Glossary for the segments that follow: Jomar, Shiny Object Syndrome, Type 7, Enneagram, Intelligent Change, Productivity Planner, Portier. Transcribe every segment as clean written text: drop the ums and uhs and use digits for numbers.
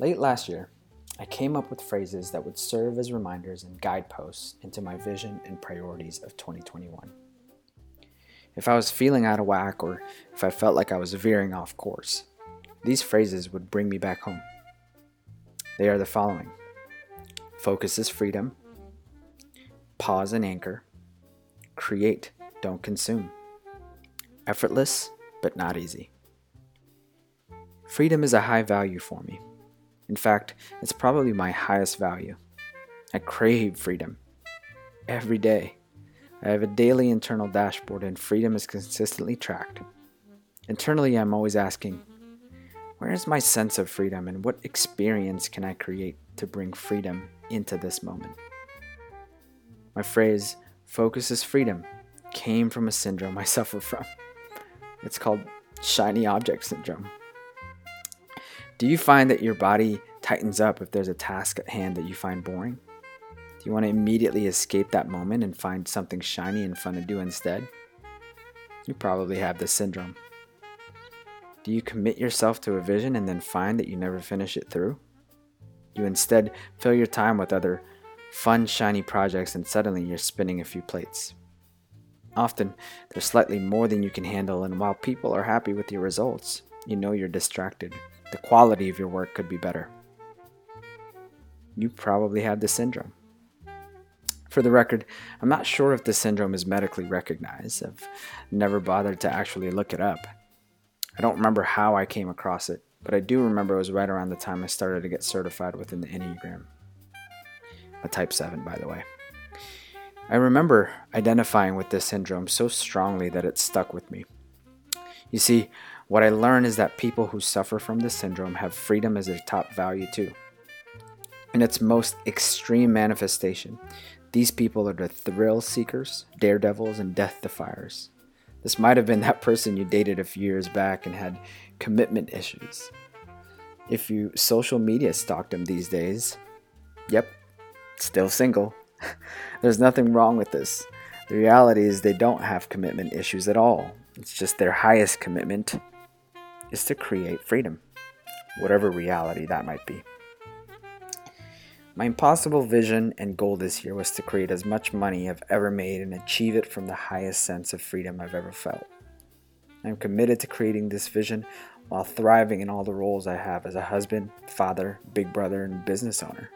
Late last year, I came up with phrases that would serve as reminders and guideposts into my vision and priorities of 2021. If I was feeling out of whack or if I felt like I was veering off course, these phrases would bring me back home. They are the following: focus is freedom, pause and anchor, create, don't consume, effortless but not easy. Freedom is a high value for me. In fact, it's probably my highest value. I crave freedom every day. I have a daily internal dashboard and freedom is consistently tracked. Internally, I'm always asking, where is my sense of freedom and what experience can I create to bring freedom into this moment? My phrase, focus is freedom, came from a syndrome I suffer from. It's called Shiny Object Syndrome. Do you find that your body tightens up if there's a task at hand that you find boring? Do you want to immediately escape that moment and find something shiny and fun to do instead? You probably have this syndrome. Do you commit yourself to a vision and then find that you never finish it through? You instead fill your time with other fun, shiny projects and suddenly you're spinning a few plates. Often, there's slightly more than you can handle, and while people are happy with your results, you know you're distracted. The quality of your work could be better. You probably have this syndrome. For the record, I'm not sure if this syndrome is medically recognized. I've never bothered to actually look it up. I don't remember how I came across it, but I do remember it was right around the time I started to get certified within the Enneagram. A Type 7, by the way. I remember identifying with this syndrome so strongly that it stuck with me. You see, what I learned is that people who suffer from this syndrome have freedom as their top value too. In its most extreme manifestation, these people are the thrill seekers, daredevils, and death defiers. This might have been that person you dated a few years back and had commitment issues. If you social media stalked him these days, yep, still single. There's nothing wrong with this. The reality is they don't have commitment issues at all. It's just their highest commitment is to create freedom, whatever reality that might be. My impossible vision and goal this year was to create as much money I've ever made and achieve it from the highest sense of freedom I've ever felt. I'm committed to creating this vision while thriving in all the roles I have as a husband, father, big brother, and business owner.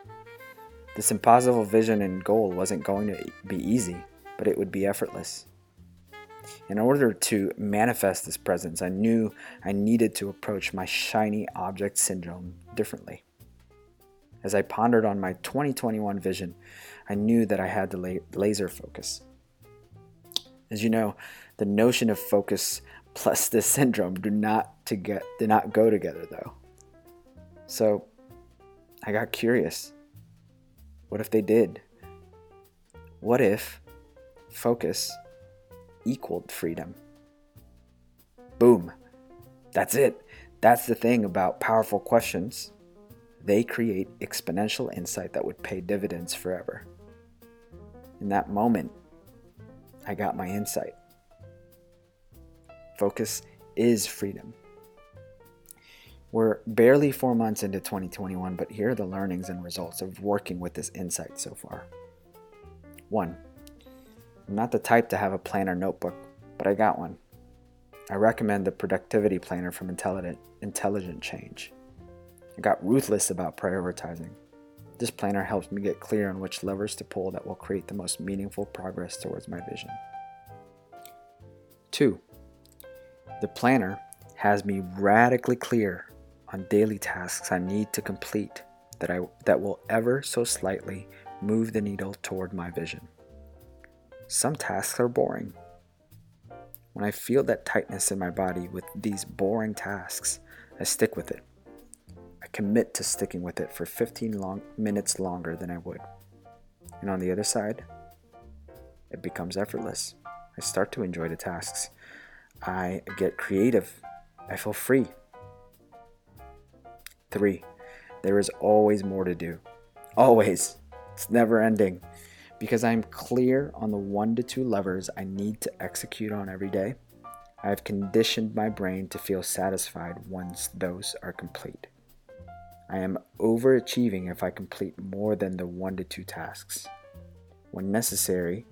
This impossible vision and goal wasn't going to be easy, but it would be effortless. In order to manifest this presence, I knew I needed to approach my shiny object syndrome differently. As I pondered on my 2021 vision, I knew that I had to laser focus. As you know, the notion of focus plus this syndrome do not go together though. So I got curious. What if they did? What if focus equaled freedom? Boom. That's it. That's the thing about powerful questions. They create exponential insight that would pay dividends forever. In that moment, I got my insight. Focus is freedom. We're barely 4 months into 2021, but here are the learnings and results of working with this insight so far. 1. I'm not the type to have a planner notebook, but I got one. I recommend the Productivity Planner from Intelligent Change. I got ruthless about prioritizing. This planner helps me get clear on which levers to pull that will create the most meaningful progress towards my vision. 2. The planner has me radically clear on daily tasks I need to complete that will ever so slightly move the needle toward my vision. Some tasks are boring. When I feel that tightness in my body with these boring tasks, I stick with it. I commit to sticking with it for 15 minutes longer than I would. And on the other side, it becomes effortless. I start to enjoy the tasks. I get creative. I feel free. 3. There is always more to do. Always. It's never ending. Because I am clear on the 1 to 2 levers I need to execute on every day, I have conditioned my brain to feel satisfied once those are complete. I am overachieving if I complete more than the 1 to 2 tasks. When necessary,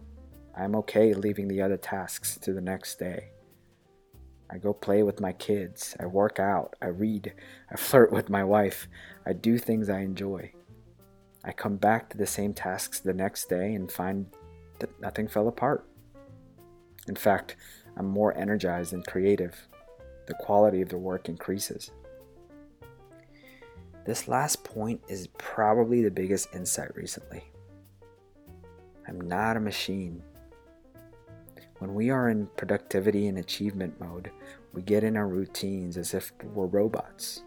I am okay leaving the other tasks to the next day. I go play with my kids, I work out, I read, I flirt with my wife, I do things I enjoy. I come back to the same tasks the next day and find that nothing fell apart. In fact, I'm more energized and creative. The quality of the work increases. This last point is probably the biggest insight recently. I'm not a machine. When we are in productivity and achievement mode, we get in our routines as if we're robots.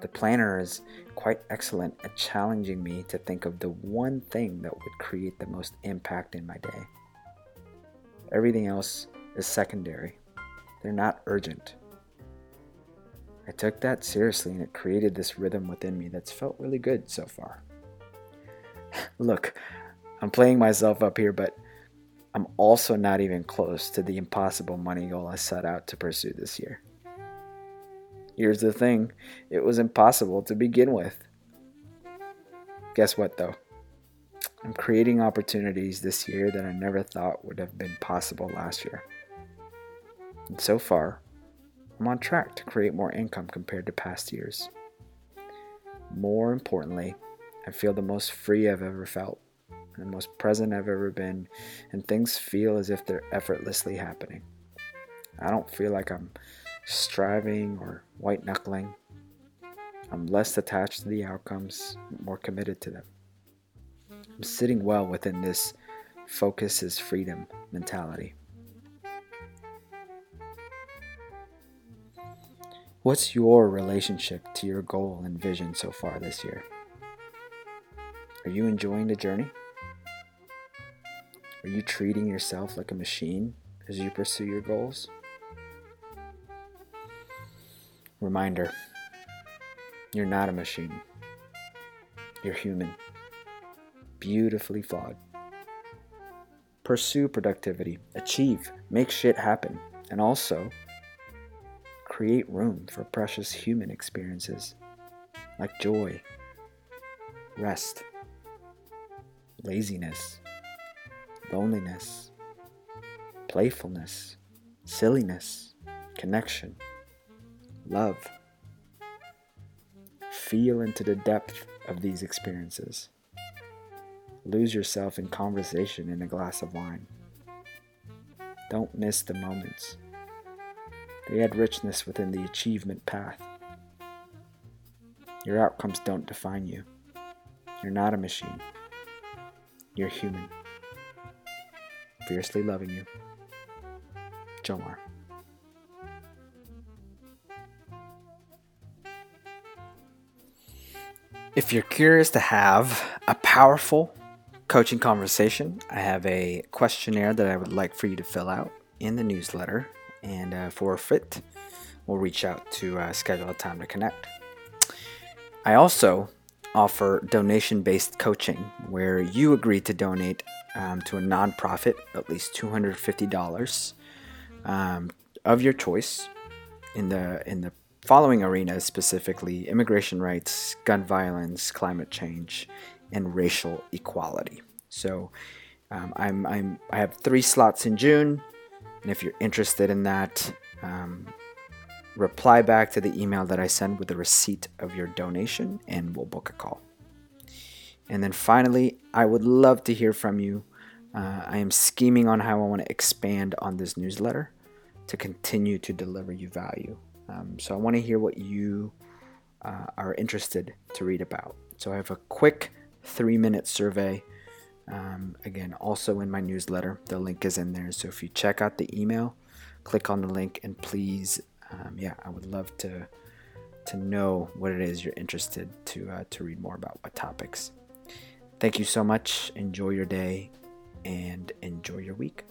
The planner is quite excellent at challenging me to think of the one thing that would create the most impact in my day. Everything else is secondary. They're not urgent. I took that seriously and it created this rhythm within me that's felt really good so far. Look, I'm playing myself up here, but I'm also not even close to the impossible money goal I set out to pursue this year. Here's the thing, it was impossible to begin with. Guess what though? I'm creating opportunities this year that I never thought would have been possible last year. And so far, I'm on track to create more income compared to past years. More importantly, I feel the most free I've ever felt, and the most present I've ever been, and things feel as if they're effortlessly happening. I don't feel like I'm striving or white-knuckling. I'm less attached to the outcomes, more committed to them. I'm sitting well within this focus is freedom mentality. What's your relationship to your goal and vision so far this year? Are you enjoying the journey? Are you treating yourself like a machine as you pursue your goals? Reminder, you're not a machine. You're human. Beautifully flawed. Pursue productivity, achieve, make shit happen, and also create room for precious human experiences like joy, rest, laziness, loneliness, playfulness, silliness, connection, love. Feel into the depth of these experiences. Lose yourself in conversation in a glass of wine. Don't miss the moments. They add richness within the achievement path. Your outcomes don't define you. You're not a machine. You're human. Fiercely loving you, Jomar. If you're curious to have a powerful coaching conversation, I have a questionnaire that I would like for you to fill out in the newsletter. And for a fit, we'll reach out to schedule a time to connect. I also offer donation-based coaching where you agree to donate to a nonprofit at least $250 of your choice in the following arenas, specifically immigration rights, gun violence, climate change, and racial equality. So I have 3 slots in June, and if you're interested in that, reply back to the email that I send with the receipt of your donation, and we'll book a call. And then finally, I would love to hear from you. I am scheming on how I want to expand on this newsletter to continue to deliver you value. So I want to hear what you are interested to read about. So I have a quick 3-minute survey, again, also in my newsletter. The link is in there. So if you check out the email, click on the link, and please, I would love to know what it is you're interested to read more about, what topics. Thank you so much. Enjoy your day and enjoy your week.